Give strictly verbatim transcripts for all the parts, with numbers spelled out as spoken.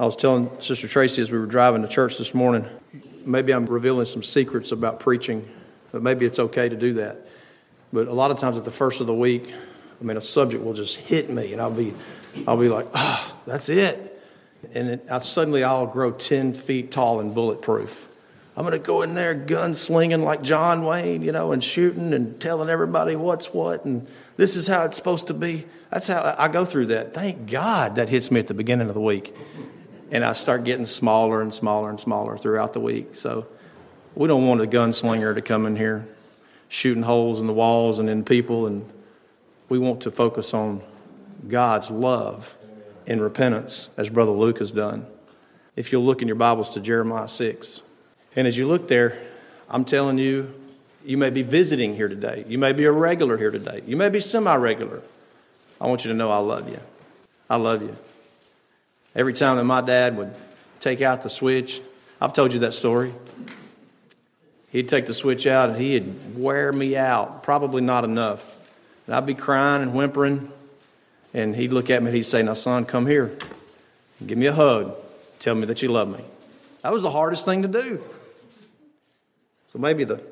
I was telling Sister Tracy as we were driving to church this morning, maybe I'm revealing some secrets about preaching, but maybe it's okay to do that. But a lot of times at the first of the week, I mean, a subject will just hit me, and I'll be I'll be like, ah, oh, that's it. And it, I, suddenly I'll grow ten feet tall and bulletproof. I'm going to go in there gunslinging like John Wayne, you know, and shooting and telling everybody what's what, and this is how it's supposed to be. That's how I go through that. Thank God that hits me at the beginning of the week. And I start getting smaller and smaller and smaller throughout the week. So we don't want a gunslinger to come in here shooting holes in the walls and in people. And we want to focus on God's love and repentance, as Brother Luke has done. If you'll look in your Bibles to Jeremiah six. And as you look there, I'm telling you, you may be visiting here today. You may be a regular here today. You may be semi-regular. I want you to know I love you. I love you. Every time that my dad would take out the switch, I've told you that story. He'd take the switch out and he'd wear me out, probably not enough. And I'd be crying and whimpering, and he'd look at me and he'd say, now, son, come here. Give me a hug. Tell me that you love me. That was the hardest thing to do. So maybe the,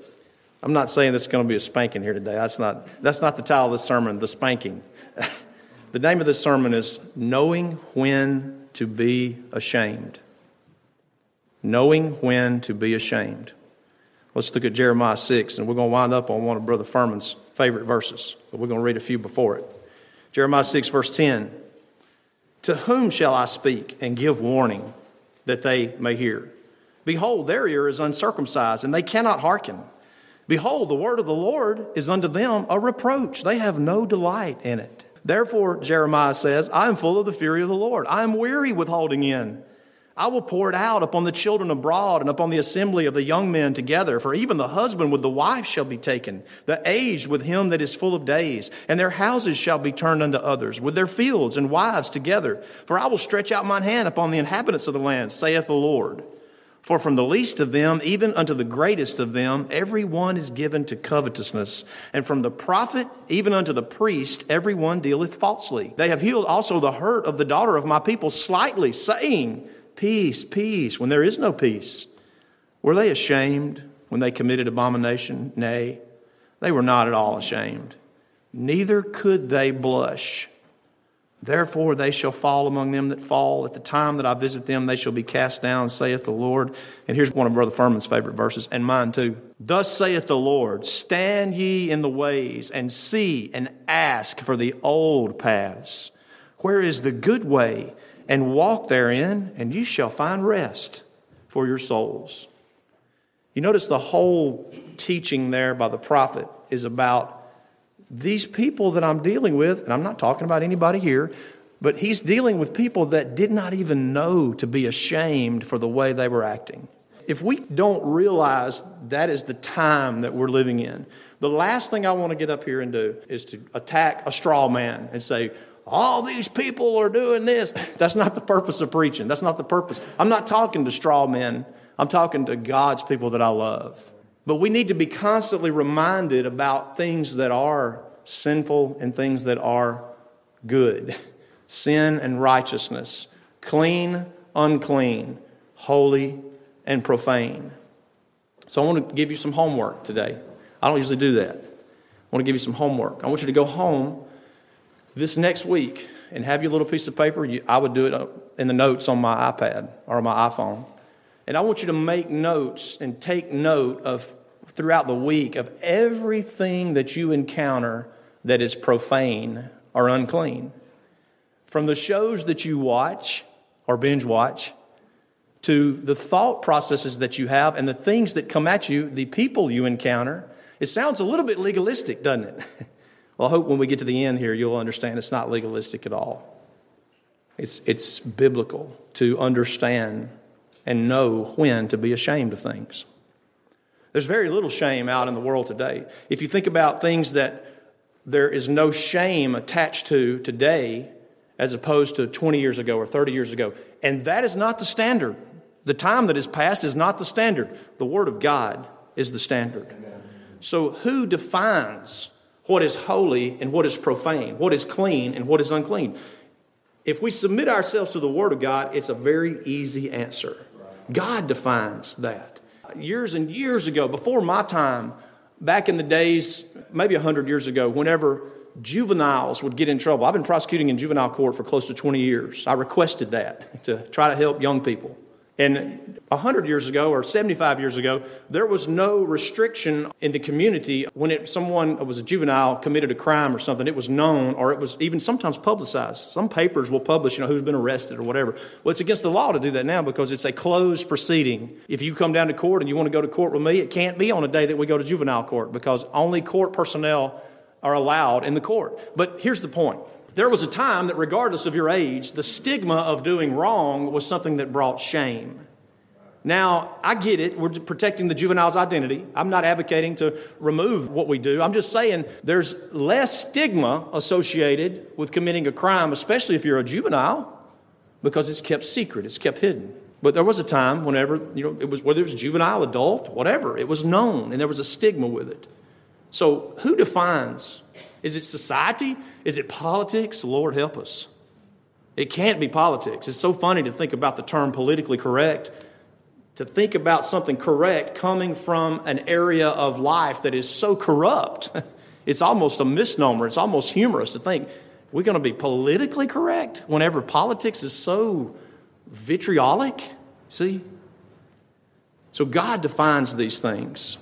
I'm not saying this is going to be a spanking here today. That's not, that's not the title of this sermon, the spanking. The name of this sermon is Knowing When to be ashamed. Knowing when to be ashamed. Let's look at Jeremiah six, and we're going to wind up on one of Brother Furman's favorite verses, but we're going to read a few before it. Jeremiah six, verse ten. To whom shall I speak and give warning that they may hear? Behold, their ear is uncircumcised, and they cannot hearken. Behold, the word of the Lord is unto them a reproach. They have no delight in it. Therefore, Jeremiah says, I am full of the fury of the Lord. I am weary with holding in. I will pour it out upon the children abroad and upon the assembly of the young men together. For even the husband with the wife shall be taken, the aged with him that is full of days. And their houses shall be turned unto others, with their fields and wives together. For I will stretch out mine hand upon the inhabitants of the land, saith the Lord. For from the least of them, even unto the greatest of them, every one is given to covetousness. And from the prophet, even unto the priest, every one dealeth falsely. They have healed also the hurt of the daughter of my people slightly, saying, peace, peace, when there is no peace. Were they ashamed when they committed abomination? Nay, they were not at all ashamed. Neither could they blush. Therefore they shall fall among them that fall. At the time that I visit them, they shall be cast down, saith the Lord. And here's one of Brother Furman's favorite verses, and mine too. Thus saith the Lord, stand ye in the ways, and see, and ask for the old paths. Where is the good way? And walk therein, and ye shall find rest for your souls. You notice the whole teaching there by the prophet is about these people that I'm dealing with, and I'm not talking about anybody here, but he's dealing with people that did not even know to be ashamed for the way they were acting. If we don't realize that is the time that we're living in, the last thing I want to get up here and do is to attack a straw man and say, all these people are doing this. That's not the purpose of preaching. That's not the purpose. I'm not talking to straw men. I'm talking to God's people that I love. But we need to be constantly reminded about things that are sinful and things that are good. Sin and righteousness. Clean, unclean. Holy and profane. So I want to give you some homework today. I don't usually do that. I want to give you some homework. I want you to go home this next week and have your little piece of paper. You, I would do it in the notes on my iPad or my iPhone. And I want you to make notes and take note of throughout the week of everything that you encounter that is profane or unclean. From the shows that you watch or binge watch to the thought processes that you have and the things that come at you, the people you encounter. It sounds a little bit legalistic, doesn't it? Well, I hope when we get to the end here, you'll understand it's not legalistic at all. It's, it's biblical to understand and know when to be ashamed of things. There's very little shame out in the world today. If you think about things that there is no shame attached to today as opposed to twenty years ago or thirty years ago, and that is not the standard. The time that is past is not the standard. The Word of God is the standard. So who defines what is holy and what is profane, what is clean and what is unclean? If we submit ourselves to the Word of God, it's a very easy answer. God defines that. Years and years ago, before my time, back in the days, maybe one hundred years ago, whenever juveniles would get in trouble. I've been prosecuting in juvenile court for close to twenty years. I requested that to try to help young people. And one hundred years ago or seventy-five years ago, there was no restriction in the community when it, someone was a juvenile, committed a crime or something. It was known, or it was even sometimes publicized. Some papers will publish, you know, who's been arrested or whatever. Well, it's against the law to do that now because it's a closed proceeding. If you come down to court and you want to go to court with me, it can't be on a day that we go to juvenile court because only court personnel are allowed in the court. But here's the point. There was a time that regardless of your age, the stigma of doing wrong was something that brought shame. Now, I get it. We're protecting the juvenile's identity. I'm not advocating to remove what we do. I'm just saying there's less stigma associated with committing a crime, especially if you're a juvenile, because it's kept secret. It's kept hidden. But there was a time whenever, you know, it was whether it was juvenile, adult, whatever, it was known, and there was a stigma with it. So who defines? Is it society? Is it politics? Lord help us. It can't be politics. It's so funny to think about the term politically correct, to think about something correct coming from an area of life that is so corrupt. It's almost a misnomer. It's almost humorous to think we're going to be politically correct whenever politics is so vitriolic. See? So God defines these things.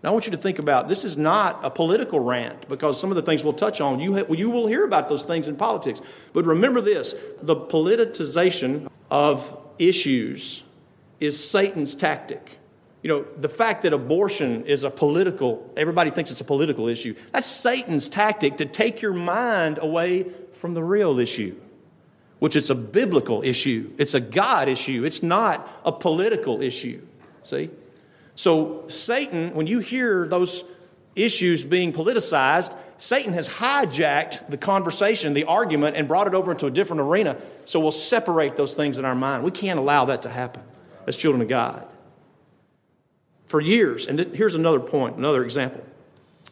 Now, I want you to think about, this is not a political rant because some of the things we'll touch on, you, ha- you will hear about those things in politics. But remember this, the politicization of issues is Satan's tactic. You know, the fact that abortion is a political, everybody thinks it's a political issue. That's Satan's tactic to take your mind away from the real issue, which it's a biblical issue. It's a God issue. It's not a political issue. See? So Satan, when you hear those issues being politicized, Satan has hijacked the conversation, the argument, and brought it over into a different arena. So we'll separate those things in our mind. We can't allow that to happen as children of God. For years, and th- here's another point, another example.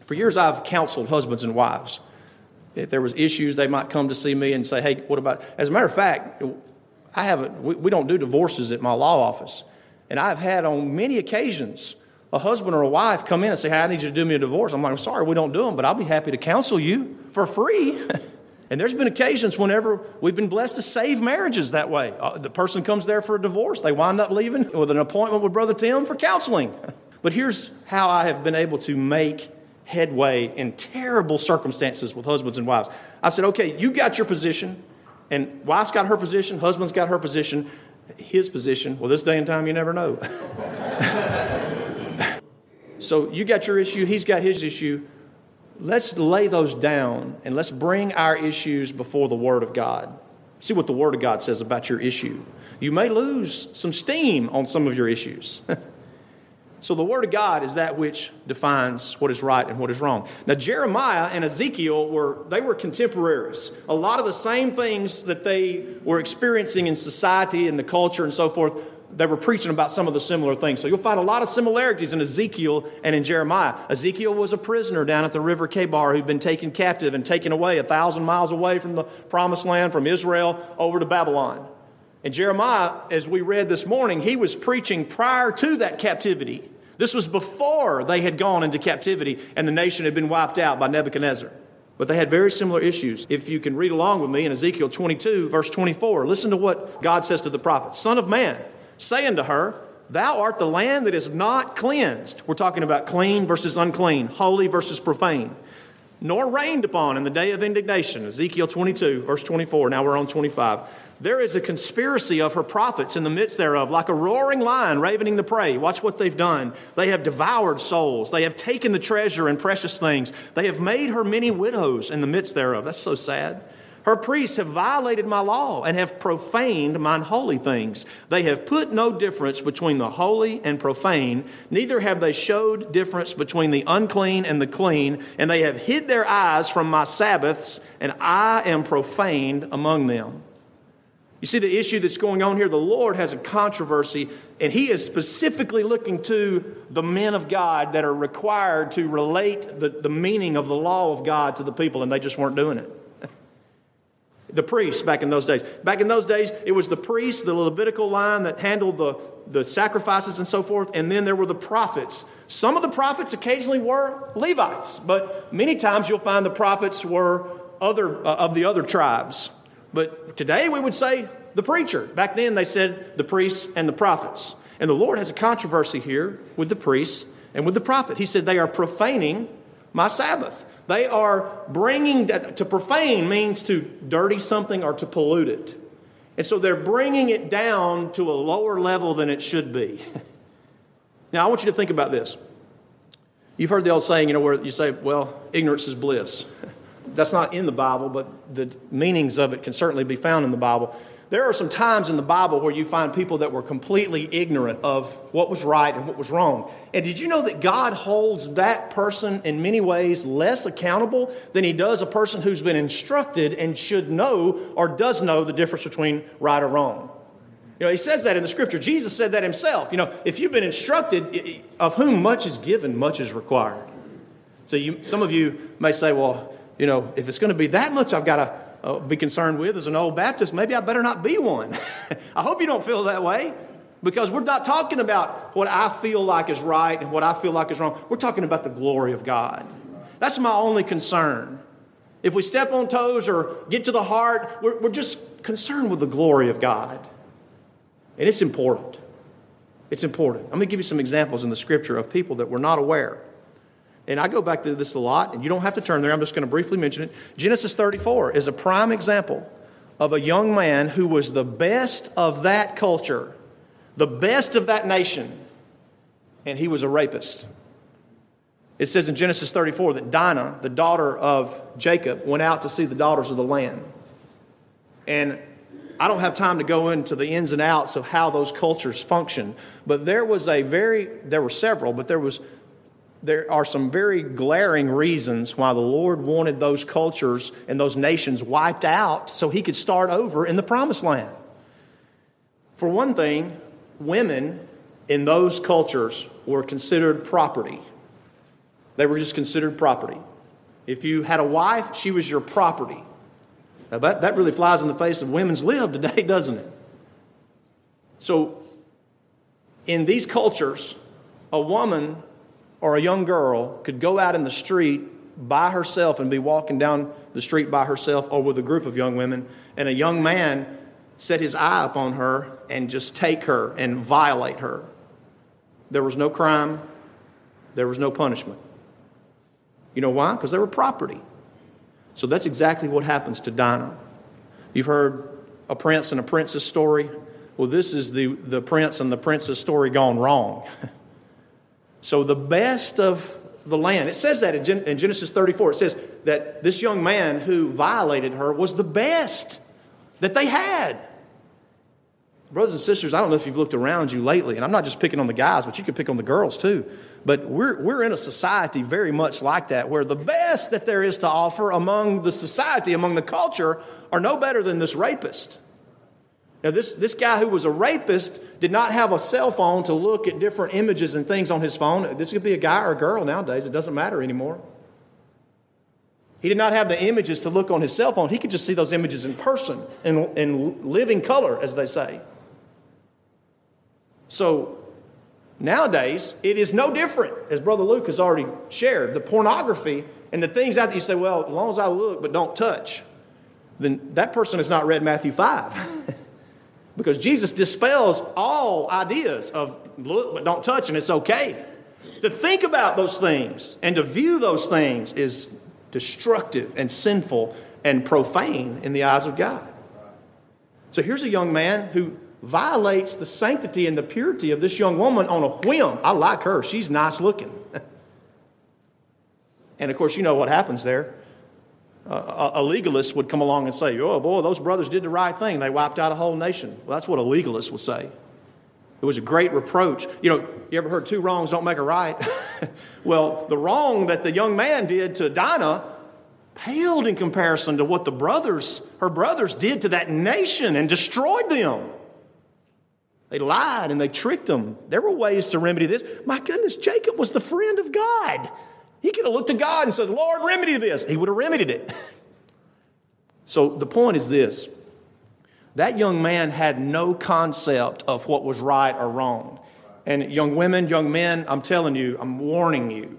For years, I've counseled husbands and wives. If there was issues, they might come to see me and say, hey, what about... As a matter of fact, I haven't. We, we don't do divorces at my law office. And I've had on many occasions a husband or a wife come in and say, hey, I need you to do me a divorce. I'm like, I'm sorry, we don't do them, but I'll be happy to counsel you for free. And there's been occasions whenever we've been blessed to save marriages that way. Uh, the person comes there for a divorce. They wind up leaving with an appointment with Brother Tim for counseling. But here's how I have been able to make headway in terrible circumstances with husbands and wives. I said, okay, you got your position, and wife's got her position, husband's got her position, his position. Well, this day and time, you never know. So you got your issue. He's got his issue. Let's lay those down and let's bring our issues before the Word of God. See what the Word of God says about your issue. You may lose some steam on some of your issues. So the Word of God is that which defines what is right and what is wrong. Now, Jeremiah and Ezekiel, were they were contemporaries. A lot of the same things that they were experiencing in society and the culture and so forth, they were preaching about some of the similar things. So you'll find a lot of similarities in Ezekiel and in Jeremiah. Ezekiel was a prisoner down at the River Kebar who'd been taken captive and taken away a thousand miles away from the promised land, from Israel over to Babylon. And Jeremiah, as we read this morning, he was preaching prior to that captivity. This was before they had gone into captivity and the nation had been wiped out by Nebuchadnezzar. But they had very similar issues. If you can read along with me in Ezekiel twenty-two, verse twenty-four, listen to what God says to the prophet. Son of man, say unto her, thou art the land that is not cleansed. We're talking about clean versus unclean, holy versus profane. Nor rained upon in the day of indignation. Ezekiel twenty-two, verse twenty-four. Now we're on twenty-five. There is a conspiracy of her prophets in the midst thereof, like a roaring lion ravening the prey. Watch what they've done. They have devoured souls. They have taken the treasure and precious things. They have made her many widows in the midst thereof. That's so sad. Her priests have violated my law and have profaned mine holy things. They have put no difference between the holy and profane, neither have they showed difference between the unclean and the clean, and they have hid their eyes from my Sabbaths, and I am profaned among them. You see the issue that's going on here? The Lord has a controversy, and He is specifically looking to the men of God that are required to relate the, the meaning of the law of God to the people, and they just weren't doing it. the priests back in those days. Back in those days, it was the priests, the Levitical line that handled the, the sacrifices and so forth, and then there were the prophets. Some of the prophets occasionally were Levites, but many times you'll find the prophets were other uh, of the other tribes. But today we would say the preacher. Back then they said the priests and the prophets. And the Lord has a controversy here with the priests and with the prophet. He said they are profaning my Sabbath. They are bringing, to profane means to dirty something or to pollute it. And so they're bringing it down to a lower level than it should be. Now, I want you to think about this. You've heard the old saying, you know, where you say, well, ignorance is bliss. That's not in the Bible, but the meanings of it can certainly be found in the Bible. There are some times in the Bible where you find people that were completely ignorant of what was right and what was wrong. And did you know that God holds that person in many ways less accountable than he does a person who's been instructed and should know or does know the difference between right or wrong? You know, he says that in the Scripture. Jesus said that himself. You know, if you've been instructed, of whom much is given, much is required. So you, some of you may say, well, you know, if it's going to be that much, I've got to Uh, be concerned with as an old Baptist, maybe I better not be one. I hope you don't feel that way, because we're not talking about what I feel like is right and what I feel like is wrong. We're talking about the glory of God. That's my only concern. If we step on toes or get to the heart, we're, we're just concerned with the glory of God. And it's important. It's important. I'm going to give you some examples in the Scripture of people that were not aware. And I go back to this a lot, and you don't have to turn there. I'm just going to briefly mention it. Genesis thirty-four is a prime example of a young man who was the best of that culture, the best of that nation, and he was a rapist. It says in Genesis thirty-four that Dinah, the daughter of Jacob, went out to see the daughters of the land. And I don't have time to go into the ins and outs of how those cultures function, but there was a very, there were several, but there was There are some very glaring reasons why the Lord wanted those cultures and those nations wiped out so he could start over in the promised land. For one thing, women in those cultures were considered property. They were just considered property. If you had a wife, she was your property. Now that, that really flies in the face of women's lib today, doesn't it? So in these cultures, a woman or a young girl could go out in the street by herself and be walking down the street by herself or with a group of young women, and a young man set his eye upon her and just take her and violate her. There was no crime. There was no punishment. You know why? Because they were property. So that's exactly what happens to Dinah. You've heard a prince and a princess story. Well, this is the, the prince and the princess story gone wrong. So the best of the land, it says that in Genesis thirty-four, it says that this young man who violated her was the best that they had. Brothers and sisters, I don't know if you've looked around you lately, and I'm not just picking on the guys, but you could pick on the girls too. But we're we're in a society very much like that, where the best that there is to offer among the society, among the culture, are no better than this rapist. Now, this, this guy who was a rapist did not have a cell phone to look at different images and things on his phone. This could be a guy or a girl nowadays. It doesn't matter anymore. He did not have the images to look on his cell phone. He could just see those images in person and in living color, as they say. So nowadays, it is no different, as Brother Luke has already shared. The pornography and the things out that you say, well, as long as I look but don't touch, then that person has not read Matthew five. Because Jesus dispels all ideas of look but don't touch, and it's okay. To think about those things and to view those things is destructive and sinful and profane in the eyes of God. So here's a young man who violates the sanctity and the purity of this young woman on a whim. I like her. She's nice looking. And, of course, you know what happens there. Uh, a legalist would come along and say, oh, boy, those brothers did the right thing. They wiped out a whole nation. Well, that's what a legalist would say. It was a great reproach. You know, you ever heard two wrongs don't make a right? Well, the wrong that the young man did to Dinah paled in comparison to what the brothers, her brothers, did to that nation and destroyed them. They lied and they tricked them. There were ways to remedy this. My goodness, Jacob was the friend of God. He could have looked to God and said, Lord, remedy this. He would have remedied it. So the point is this. That young man had no concept of what was right or wrong. And young women, young men, I'm telling you, I'm warning you.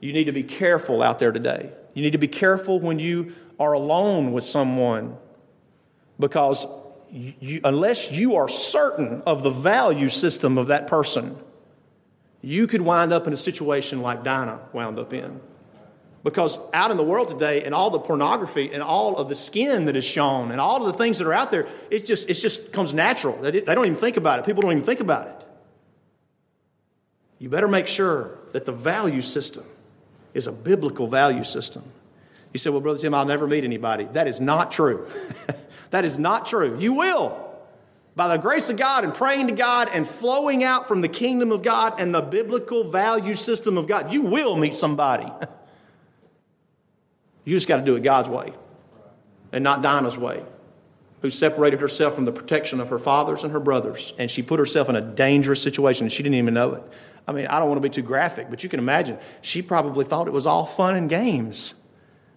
You need to be careful out there today. You need to be careful when you are alone with someone, because you, unless you are certain of the value system of that person, you could wind up in a situation like Dinah wound up in. Because out in the world today, and all the pornography and all of the skin that is shown and all of the things that are out there, it just it just comes natural. They don't even think about it. People don't even think about it. You better make sure that the value system is a biblical value system. You say, well, Brother Tim, I'll never meet anybody. That is not true. That is not true. You will. By the grace of God and praying to God and flowing out from the kingdom of God and the biblical value system of God, you will meet somebody. You just got to do it God's way and not Dinah's way, who separated herself from the protection of her fathers and her brothers, and she put herself in a dangerous situation, and she didn't even know it. I mean, I don't want to be too graphic, but you can imagine. She probably thought it was all fun and games.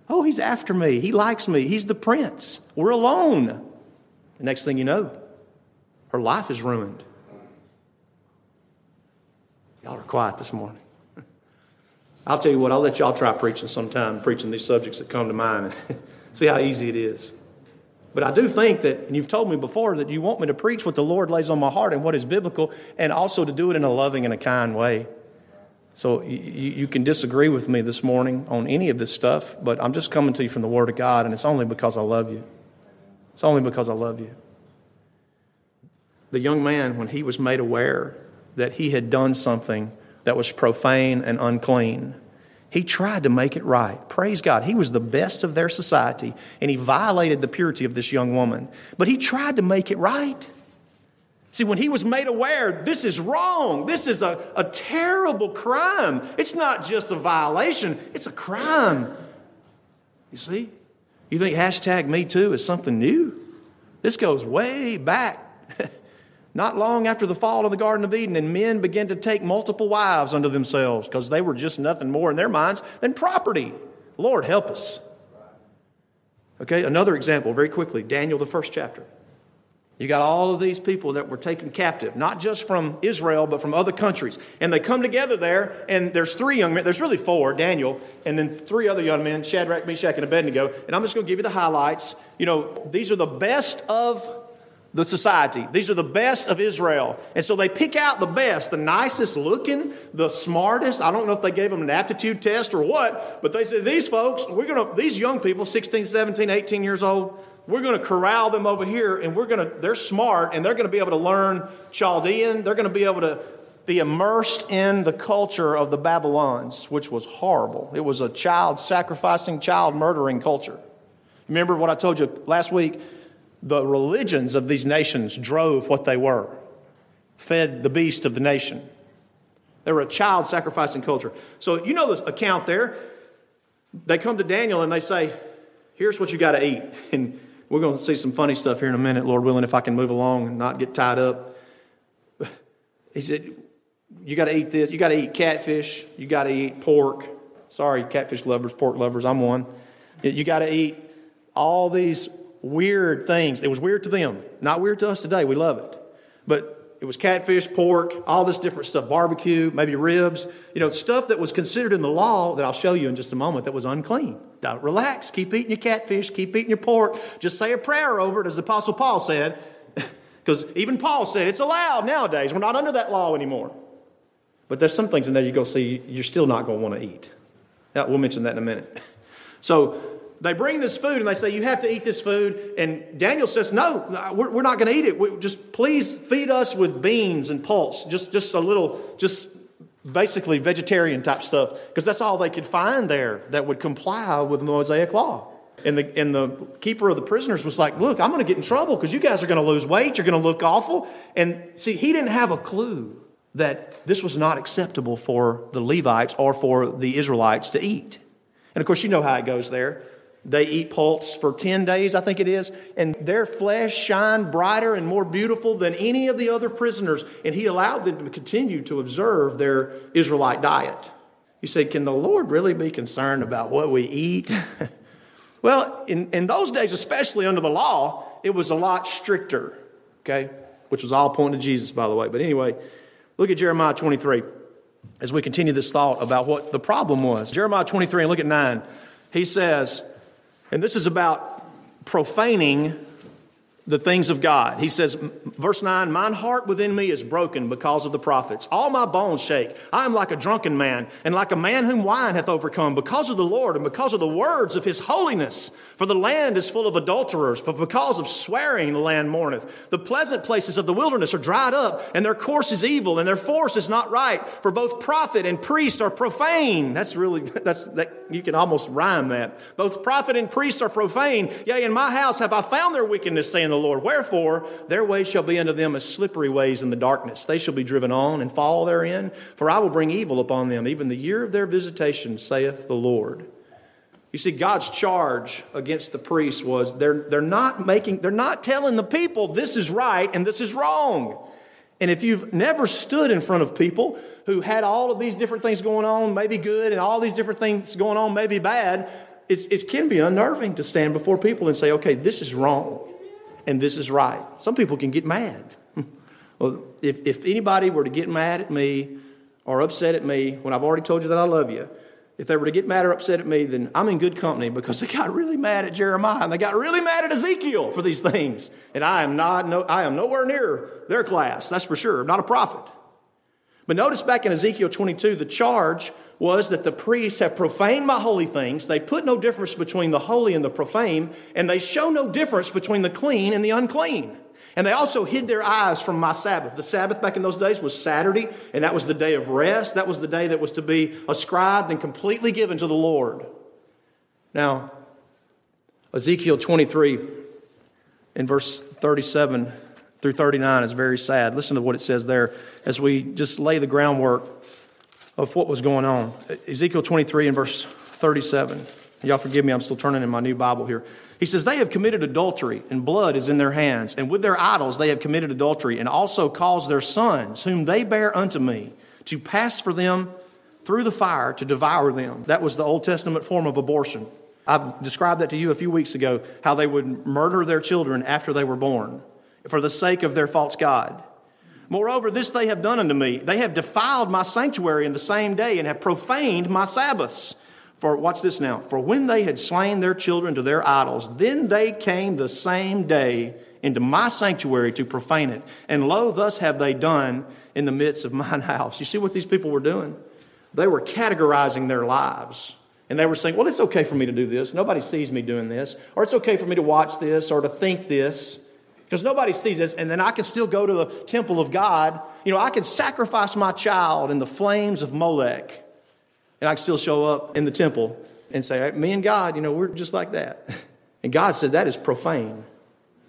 Oh, he's after me. He likes me. He's the prince. We're alone. The next thing you know, her life is ruined. Y'all are quiet this morning. I'll tell you what, I'll let y'all try preaching sometime, preaching these subjects that come to mind, and see how easy it is. But I do think that, and you've told me before, that you want me to preach what the Lord lays on my heart and what is biblical, and also to do it in a loving and a kind way. So you, you can disagree with me this morning on any of this stuff, but I'm just coming to you from the Word of God, and it's only because I love you. It's only because I love you. The young man, when he was made aware that he had done something that was profane and unclean, he tried to make it right. Praise God. He was the best of their society, and he violated the purity of this young woman. But he tried to make it right. See, when he was made aware, this is wrong. This is a, a terrible crime. It's not just a violation. It's a crime. You see? You think hashtag Me Too is something new? This goes way back. Not long after the fall of the Garden of Eden, and men began to take multiple wives unto themselves because they were just nothing more in their minds than property. Lord, help us. Okay, another example very quickly, Daniel, the first chapter. You got all of these people that were taken captive, not just from Israel, but from other countries. And they come together there, and there's three young men. There's really four, Daniel, and then three other young men, Shadrach, Meshach, and Abednego. And I'm just going to give you the highlights. You know, these are the best of the society. These are the best of Israel. And so they pick out the best, the nicest looking, the smartest. I don't know if they gave them an aptitude test or what, but they said, these folks, we're going to, these young people, sixteen, seventeen, eighteen years old, we're going to corral them over here, and we're going to, they're smart, and they're going to be able to learn Chaldean. They're going to be able to be immersed in the culture of the Babylons, which was horrible. It was a child sacrificing, child murdering culture. Remember what I told you last week? The religions of these nations drove what they were, fed the beast of the nation. They were a child-sacrificing culture. So you know this account there. They come to Daniel and they say, here's what you got to eat. And we're going to see some funny stuff here in a minute, Lord willing, if I can move along and not get tied up. He said, you got to eat this. You got to eat catfish. You got to eat pork. Sorry, catfish lovers, pork lovers. I'm one. You got to eat all these weird things. It was weird to them. Not weird to us today. We love it. But it was catfish, pork, all this different stuff, barbecue, maybe ribs, you know, stuff that was considered in the law that I'll show you in just a moment that was unclean. Now, relax. Keep eating your catfish. Keep eating your pork. Just say a prayer over it, as the Apostle Paul said, because even Paul said it's allowed nowadays. We're not under that law anymore. But there's some things in there you're going to see you're still not going to want to eat. Now, we'll mention that in a minute. So, they bring this food and they say, you have to eat this food. And Daniel says, no, we're, we're not going to eat it. We, just please feed us with beans and pulse. Just, just a little, just basically vegetarian type stuff. Because that's all they could find there that would comply with the Mosaic law. And the, and the keeper of the prisoners was like, look, I'm going to get in trouble because you guys are going to lose weight. You're going to look awful. And see, he didn't have a clue that this was not acceptable for the Levites or for the Israelites to eat. And of course, you know how it goes there. They eat pulse for ten days, I think it is, and their flesh shined brighter and more beautiful than any of the other prisoners, and he allowed them to continue to observe their Israelite diet. You say, can the Lord really be concerned about what we eat? Well, in, in those days, especially under the law, it was a lot stricter, okay? Which was all pointing to Jesus, by the way. But anyway, look at Jeremiah twenty-three as we continue this thought about what the problem was. Jeremiah twenty-three, and look at nine. He says, and this is about profaning the things of God. He says, verse nine, mine heart within me is broken because of the prophets. All my bones shake. I am like a drunken man, and like a man whom wine hath overcome, because of the Lord, and because of the words of his holiness. For the land is full of adulterers, but because of swearing the land mourneth. The pleasant places of the wilderness are dried up, and their course is evil, and their force is not right. For both prophet and priest are profane. That's really, that's that you can almost rhyme that. Both prophet and priest are profane. Yea, in my house have I found their wickedness, saying the Lord. Wherefore, their ways shall be unto them as slippery ways in the darkness. They shall be driven on and fall therein, for I will bring evil upon them, even the year of their visitation, saith the Lord. You see, God's charge against the priests was they're they're not making, they're not telling the people this is right and this is wrong. And if you've never stood in front of people who had all of these different things going on, maybe good, and all these different things going on, maybe bad, it's, it can be unnerving to stand before people and say, okay, this is wrong. And this is right. Some people can get mad. Well, if, if anybody were to get mad at me or upset at me, when I've already told you that I love you, if they were to get mad or upset at me, then I'm in good company, because they got really mad at Jeremiah and they got really mad at Ezekiel for these things. And I am not, no, I am nowhere near their class, that's for sure. I'm not a prophet. But notice back in Ezekiel twenty-two, the charge was that the priests have profaned my holy things. They put no difference between the holy and the profane, and they show no difference between the clean and the unclean. And they also hid their eyes from my Sabbath. The Sabbath back in those days was Saturday, and that was the day of rest. That was the day that was to be ascribed and completely given to the Lord. Now, Ezekiel twenty-three in verse thirty-seven through thirty-nine is very sad. Listen to what it says there as we just lay the groundwork of what was going on. Ezekiel twenty-three and verse thirty-seven. Y'all forgive me, I'm still turning in my new Bible here. He says, they have committed adultery, and blood is in their hands. And with their idols they have committed adultery, and also caused their sons, whom they bear unto me, to pass for them through the fire to devour them. That was the Old Testament form of abortion. I've described that to you a few weeks ago, how they would murder their children after they were born for the sake of their false god. Moreover, this they have done unto me. They have defiled my sanctuary in the same day, and have profaned my Sabbaths. For, watch this now. For when they had slain their children to their idols, then they came the same day into my sanctuary to profane it. And lo, thus have they done in the midst of mine house. You see what these people were doing? They were categorizing their lives. And they were saying, well, it's okay for me to do this. Nobody sees me doing this. Or it's okay for me to watch this or to think this. Because nobody sees this, and then I can still go to the temple of God. You know, I can sacrifice my child in the flames of Molech, and I can still show up in the temple and say, me and God, you know, we're just like that. And God said, that is profane.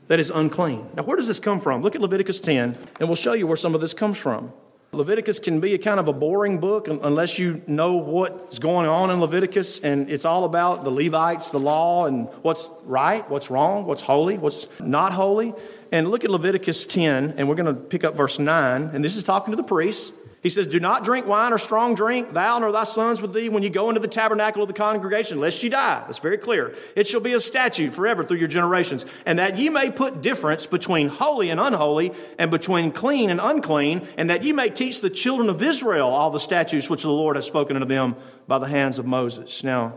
That is unclean. Now, where does this come from? Look at Leviticus ten, and we'll show you where some of this comes from. Leviticus can be a kind of a boring book unless you know what's going on in Leviticus, and it's all about the Levites, the law, and what's right, what's wrong, what's holy, what's not holy. And look at Leviticus ten, and we're going to pick up verse nine, and this is talking to the priests. He says, do not drink wine or strong drink, thou nor thy sons with thee, when you go into the tabernacle of the congregation, lest ye die. That's very clear. It shall be a statute forever through your generations, and that ye may put difference between holy and unholy, and between clean and unclean, and that ye may teach the children of Israel all the statutes which the Lord has spoken unto them by the hands of Moses. Now,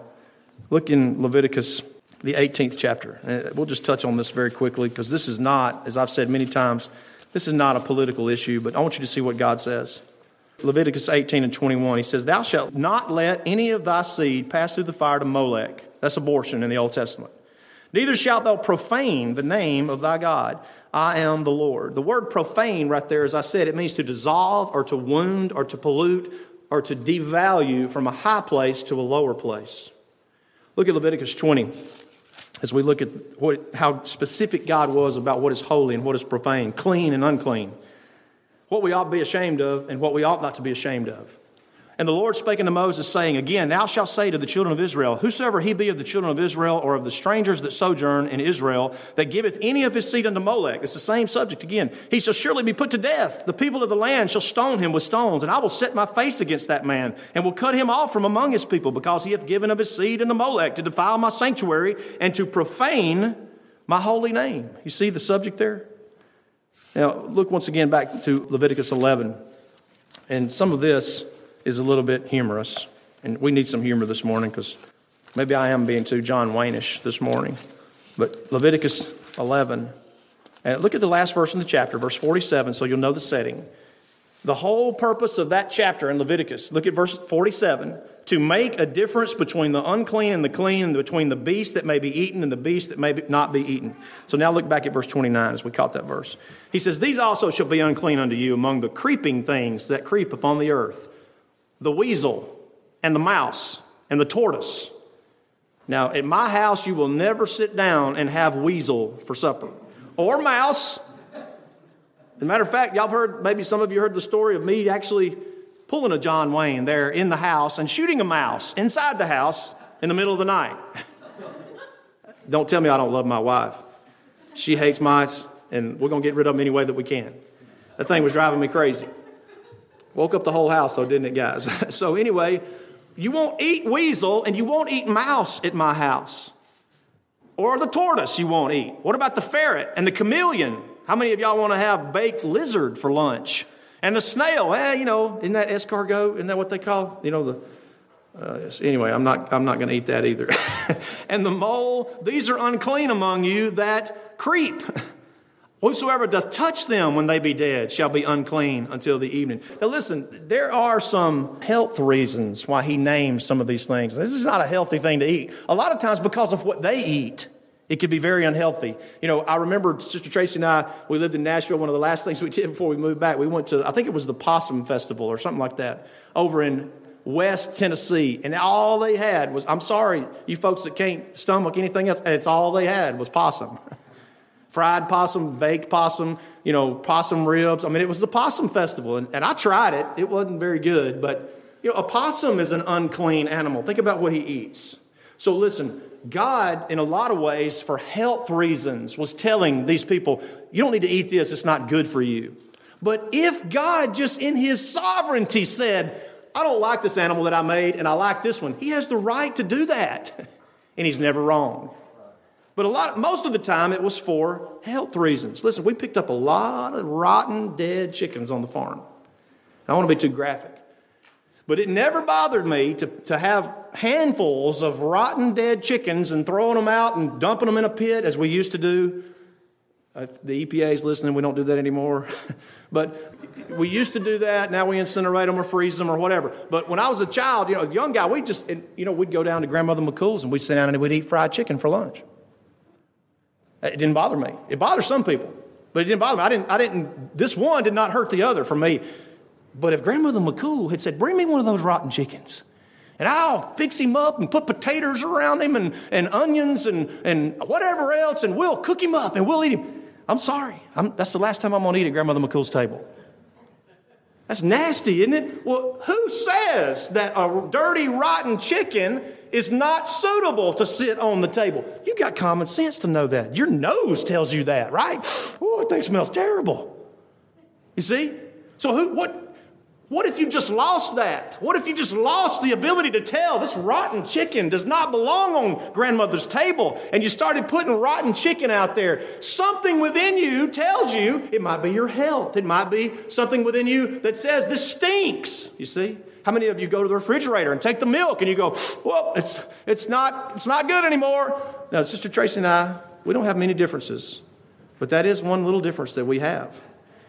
look in Leviticus, the eighteenth chapter. We'll just touch on this very quickly, because this is not, as I've said many times, this is not a political issue, but I want you to see what God says. Leviticus eighteen and twenty-one, he says, thou shalt not let any of thy seed pass through the fire to Molech. That's abortion in the Old Testament. Neither shalt thou profane the name of thy God. I am the Lord. The word profane right there, as I said, it means to dissolve or to wound or to pollute or to devalue from a high place to a lower place. Look at Leviticus twenty as we look at what, how specific God was about what is holy and what is profane, clean and unclean. What we ought to be ashamed of and what we ought not to be ashamed of. And the Lord spake unto Moses, saying, Again, thou shalt say to the children of Israel, Whosoever he be of the children of Israel, or of the strangers that sojourn in Israel, that giveth any of his seed unto Molech, it's the same subject again, he shall surely be put to death. The people of the land shall stone him with stones, and I will set my face against that man, and will cut him off from among his people, because he hath given of his seed unto Molech, to defile my sanctuary, and to profane my holy name. You see the subject there? Now, look once again back to Leviticus eleven. And some of this is a little bit humorous. And we need some humor this morning, because maybe I am being too John Wayne-ish this morning. But Leviticus eleven. And look at the last verse in the chapter, verse forty-seven, so you'll know the setting. The whole purpose of that chapter in Leviticus, look at verse forty-seven, to make a difference between the unclean and the clean, and between the beast that may be eaten and the beast that may not be eaten. So now look back at verse twenty-nine as we caught that verse. He says, These also shall be unclean unto you among the creeping things that creep upon the earth, the weasel and the mouse and the tortoise. Now, at my house you will never sit down and have weasel for supper or mouse. As a matter of fact, y'all have heard, maybe some of you heard the story of me actually pulling a John Wayne there in the house and shooting a mouse inside the house in the middle of the night. Don't tell me I don't love my wife. She hates mice, and we're going to get rid of them any way that we can. That thing was driving me crazy. Woke up the whole house, though, didn't it, guys? So anyway, you won't eat weasel and you won't eat mouse at my house. Or the tortoise you won't eat. What about the ferret and the chameleon? How many of y'all want to have baked lizard for lunch? And the snail, eh, you know, isn't that escargot? Isn't that what they call, you know, the... Uh, anyway, I'm not I'm not going to eat that either. And the mole, these are unclean among you that creep. Whosoever doth touch them when they be dead shall be unclean until the evening. Now listen, there are some health reasons why he names some of these things. This is not a healthy thing to eat. A lot of times because of what they eat, it could be very unhealthy. You know, I remember Sister Tracy and I, we lived in Nashville. One of the last things we did before we moved back, we went to, I think it was the Possum Festival or something like that, over in West Tennessee. And all they had was, I'm sorry, you folks that can't stomach anything else, it's all they had was possum. Fried possum, baked possum, you know, possum ribs. I mean, it was the Possum Festival. And, and I tried it. It wasn't very good. But, you know, a possum is an unclean animal. Think about what he eats. So listen, God, in a lot of ways, for health reasons, was telling these people, you don't need to eat this, it's not good for you. But if God, just in his sovereignty, said, I don't like this animal that I made, and I like this one, he has the right to do that. And he's never wrong. But a lot, most of the time, it was for health reasons. Listen, we picked up a lot of rotten, dead chickens on the farm. I don't want to be too graphic. But it never bothered me to, to have handfuls of rotten dead chickens and throwing them out and dumping them in a pit as we used to do. If the E P A is listening, we don't do that anymore. But we used to do that. Now we incinerate them or freeze them or whatever. But when I was a child, you know, a young guy, we just, and, you know, we'd go down to Grandmother McCool's and we'd sit down and we'd eat fried chicken for lunch. It didn't bother me. It bothers some people, but it didn't bother me. I didn't, I didn't, this one did not hurt the other for me. But if Grandmother McCool had said, bring me one of those rotten chickens, and I'll fix him up and put potatoes around him and, and onions and, and whatever else, and we'll cook him up and we'll eat him. I'm sorry. I'm, that's the last time I'm going to eat at Grandmother McCool's table. That's nasty, isn't it? Well, who says that a dirty, rotten chicken is not suitable to sit on the table? You got common sense to know that. Your nose tells you that, right? Oh, that thing smells terrible. You see? So who, what... What if you just lost that? What if you just lost the ability to tell this rotten chicken does not belong on Grandmother's table, and you started putting rotten chicken out there? Something within you tells you, it might be your health. It might be something within you that says this stinks. You see? How many of you go to the refrigerator and take the milk and you go, well, it's it's not it's not good anymore. Now, Sister Tracy and I, we don't have many differences, but that is one little difference that we have.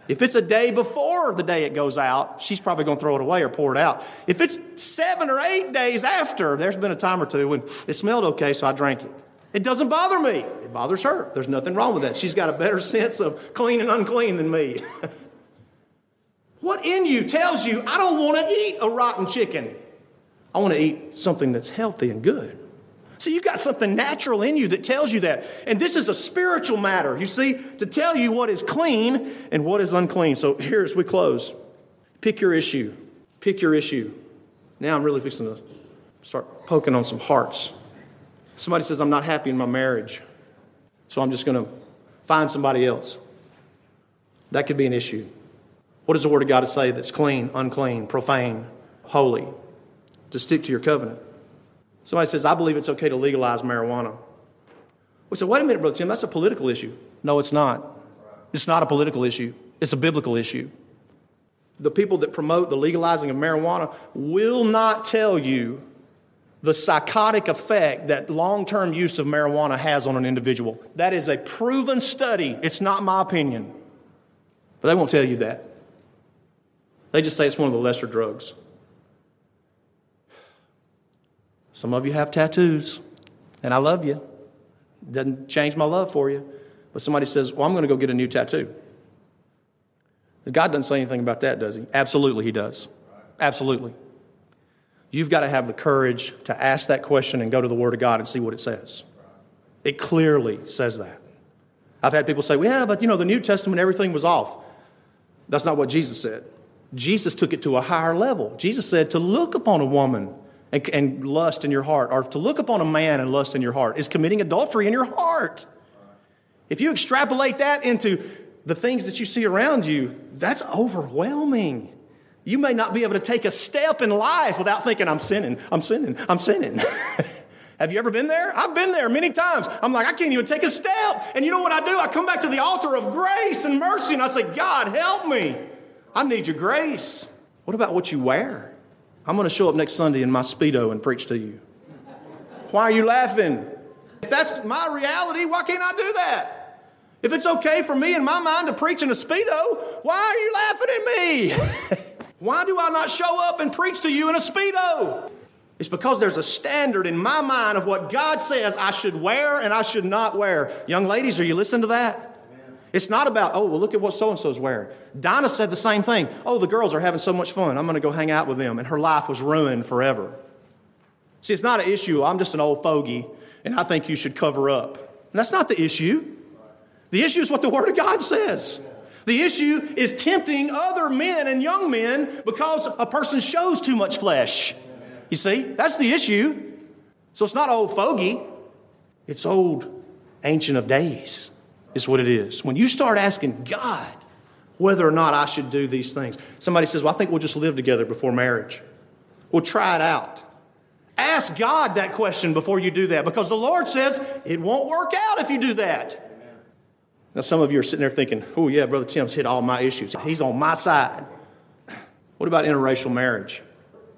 If it's a day before the day it goes out, she's probably going to throw it away or pour it out. If it's seven or eight days after, there's been a time or two when it smelled okay, so I drank it. It doesn't bother me. It bothers her. There's nothing wrong with that. She's got a better sense of clean and unclean than me. What in you tells you, I don't want to eat a rotten chicken. I want to eat something that's healthy and good. See, you got something natural in you that tells you that. And this is a spiritual matter, you see, to tell you what is clean and what is unclean. So here as we close, pick your issue. Pick your issue. Now I'm really fixing to start poking on some hearts. Somebody says, I'm not happy in my marriage, so I'm just going to find somebody else. That could be an issue. What does the Word of God say that's clean, unclean, profane, holy? Just stick to your covenant. Somebody says, I believe it's okay to legalize marijuana. We say, wait a minute, Brother Tim, that's a political issue. No, it's not. It's not a political issue. It's a biblical issue. The people that promote the legalizing of marijuana will not tell you the psychotic effect that long-term use of marijuana has on an individual. That is a proven study. It's not my opinion. But they won't tell you that. They just say it's one of the lesser drugs. Some of you have tattoos, and I love you. Doesn't change my love for you. But somebody says, well, I'm going to go get a new tattoo. God doesn't say anything about that, does he? Absolutely he does. Absolutely. You've got to have the courage to ask that question and go to the Word of God and see what it says. It clearly says that. I've had people say, well, yeah, but you know, the New Testament, everything was off. That's not what Jesus said. Jesus took it to a higher level. Jesus said to look upon a woman and, and lust in your heart, or to look upon a man and lust in your heart is committing adultery in your heart. If you extrapolate that into the things that you see around you, that's overwhelming. You may not be able to take a step in life without thinking, I'm sinning, I'm sinning, I'm sinning. Have you ever been there? I've been there many times. I'm like, I can't even take a step. And you know what I do? I come back to the altar of grace and mercy, and I say, God, help me. I need your grace. What about what you wear? I'm going to show up next Sunday in my Speedo and preach to you. Why are you laughing? If that's my reality, why can't I do that? If it's okay for me in my mind to preach in a Speedo, why are you laughing at me? Why do I not show up and preach to you in a Speedo? It's because there's a standard in my mind of what God says I should wear and I should not wear. Young ladies, are you listening to that? It's not about, oh, well, look at what so-and-so's wearing. Dinah said the same thing. Oh, the girls are having so much fun. I'm going to go hang out with them. And her life was ruined forever. See, it's not an issue. I'm just an old fogey, and I think you should cover up. And that's not the issue. The issue is what the Word of God says. The issue is tempting other men and young men because a person shows too much flesh. You see, that's the issue. So it's not old fogey. It's old Ancient of Days is what it is. When you start asking God whether or not I should do these things. Somebody says, well, I think we'll just live together before marriage. We'll try it out. Ask God that question before you do that, because the Lord says it won't work out if you do that. Now, some of you are sitting there thinking, oh, yeah, Brother Tim's hit all my issues. He's on my side. What about interracial marriage?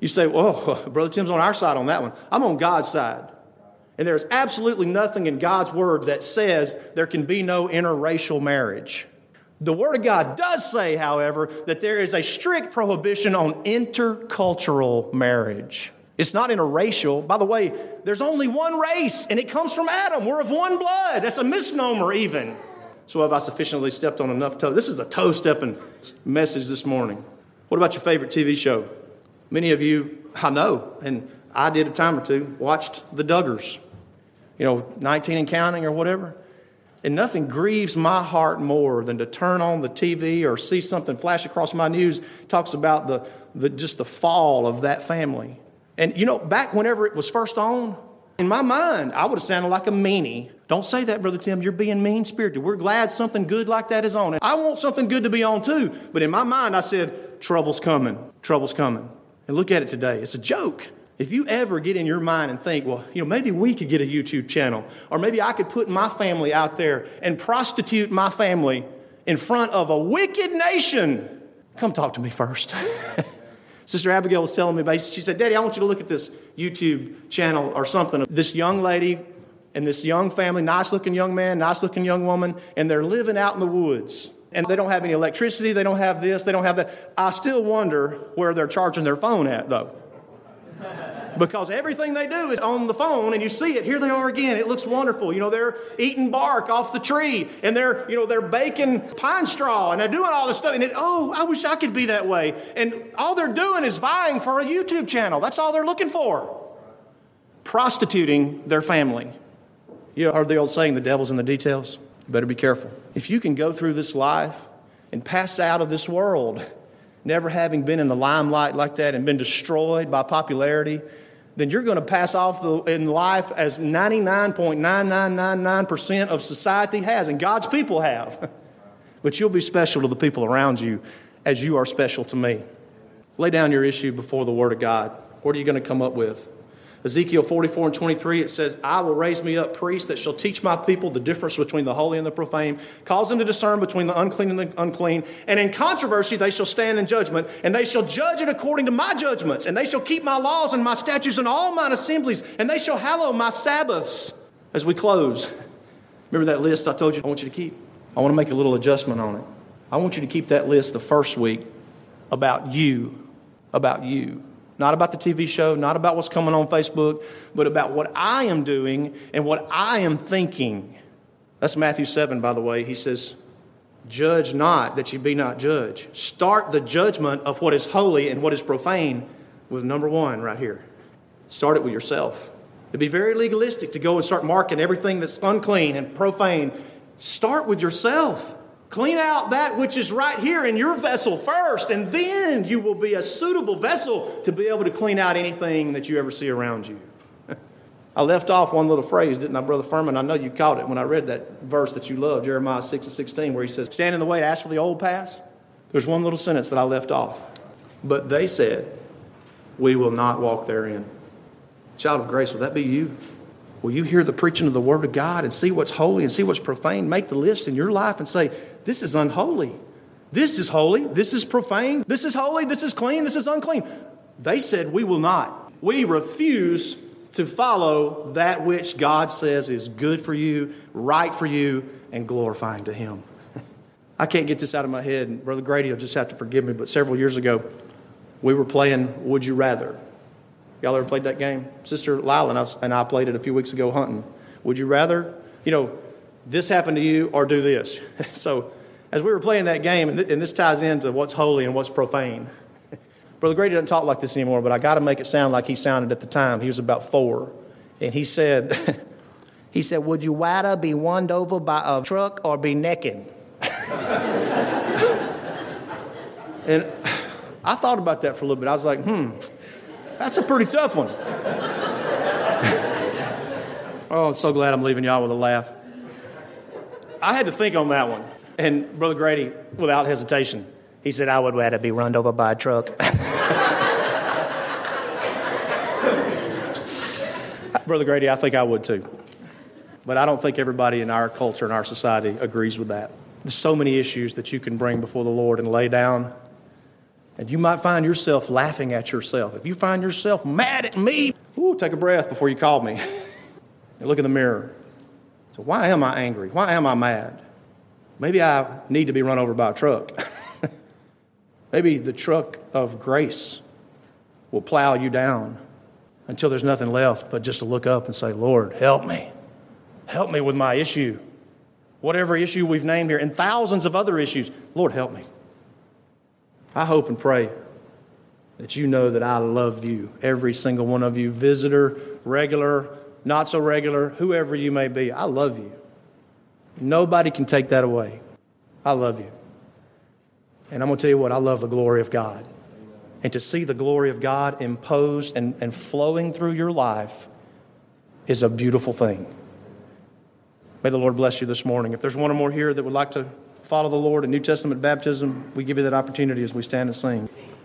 You say, well, Brother Tim's on our side on that one. I'm on God's side. And there's absolutely nothing in God's Word that says there can be no interracial marriage. The Word of God does say, however, that there is a strict prohibition on intercultural marriage. It's not interracial. By the way, there's only one race, and it comes from Adam. We're of one blood. That's a misnomer even. So have I sufficiently stepped on enough toe? This is a toe-stepping message this morning. What about your favorite T V show? Many of you, I know, and I did a time or two, watched The Duggers. You know, nineteen and counting or whatever. And nothing grieves my heart more than to turn on the T V or see something flash across my news. Talks about the, the just the fall of that family. And, you know, back whenever it was first on, in my mind, I would have sounded like a meanie. Don't say that, Brother Tim. You're being mean-spirited. We're glad something good like that is on. And I want something good to be on too. But in my mind, I said, trouble's coming. Trouble's coming. And look at it today. It's a joke. If you ever get in your mind and think, well, you know, maybe we could get a YouTube channel. Or maybe I could put my family out there and prostitute my family in front of a wicked nation. Come talk to me first. Sister Abigail was telling me, she said, Daddy, I want you to look at this YouTube channel or something. This young lady and this young family, nice-looking young man, nice-looking young woman, and they're living out in the woods. And they don't have any electricity. They don't have this. They don't have that. I still wonder where they're charging their phone at, though. Because everything they do is on the phone, and you see it. Here they are again. It looks wonderful. You know, they're eating bark off the tree, and they're, you know, they're baking pine straw, and they're doing all this stuff. And it, oh, I wish I could be that way. And all they're doing is vying for a YouTube channel. That's all they're looking for. Prostituting their family. You know, heard the old saying, the devil's in the details. You better be careful. If you can go through this life and pass out of this world never having been in the limelight like that and been destroyed by popularity, then you're going to pass off the, in life as ninety-nine point nine nine nine nine percent of society has and God's people have. But you'll be special to the people around you as you are special to me. Lay down your issue before the Word of God. What are you going to come up with? Ezekiel forty-four and twenty-three, it says, I will raise me up priests that shall teach my people the difference between the holy and the profane, cause them to discern between the unclean and the unclean. And in controversy they shall stand in judgment, and they shall judge it according to my judgments, and they shall keep my laws and my statutes in all mine assemblies, and they shall hallow my Sabbaths. As we close, remember that list I told you I want you to keep? I want to make a little adjustment on it. I want you to keep that list the first week about you, about you. Not about the T V show, not about what's coming on Facebook, but about what I am doing and what I am thinking. That's Matthew seven, by the way. He says, judge not that you be not judged. Start the judgment of what is holy and what is profane with number one right here. Start it with yourself. It'd be very legalistic to go and start marking everything that's unclean and profane. Start with yourself. Clean out that which is right here in your vessel first, and then you will be a suitable vessel to be able to clean out anything that you ever see around you. I left off one little phrase, didn't I, Brother Furman? I know you caught it when I read that verse that you love, Jeremiah six and sixteen, where he says, stand in the way, ask for the old paths. There's one little sentence that I left off. But they said, we will not walk therein. Child of grace, will that be you? Will you hear the preaching of the Word of God and see what's holy and see what's profane? Make the list in your life and say, this is unholy. This is holy. This is profane. This is holy. This is clean. This is unclean. They said, we will not. We refuse to follow that which God says is good for you, right for you, and glorifying to Him. I can't get this out of my head, and Brother Grady will just have to forgive me, but several years ago, we were playing Would You Rather. Y'all ever played that game? Sister Lila and I, and I played it a few weeks ago hunting. Would you rather, you know, this happened to you or do this? So as we were playing that game, and, th- and this ties into what's holy and what's profane. Brother Grady doesn't talk like this anymore, but I got to make it sound like he sounded at the time. He was about four. And he said, he said, would you rather be won over by a truck or be necking? And I thought about that for a little bit. I was like, hmm. That's a pretty tough one. Oh, I'm so glad I'm leaving y'all with a laugh. I had to think on that one. And Brother Grady, without hesitation, he said, I would rather be run over by a truck. Brother Grady, I think I would too. But I don't think everybody in our culture and our society agrees with that. There's so many issues that you can bring before the Lord and lay down. And you might find yourself laughing at yourself. If you find yourself mad at me, ooh, take a breath before you call me. And look in the mirror. So why am I angry? Why am I mad? Maybe I need to be run over by a truck. Maybe the truck of grace will plow you down until there's nothing left but just to look up and say, Lord, help me. Help me with my issue. Whatever issue we've named here and thousands of other issues, Lord, help me. I hope and pray that you know that I love you, every single one of you, visitor, regular, not so regular, whoever you may be. I love you. Nobody can take that away. I love you. And I'm going to tell you what, I love the glory of God. And to see the glory of God imposed and, and flowing through your life is a beautiful thing. May the Lord bless you this morning. If there's one or more here that would like to follow the Lord in New Testament baptism, we give you that opportunity as we stand and sing.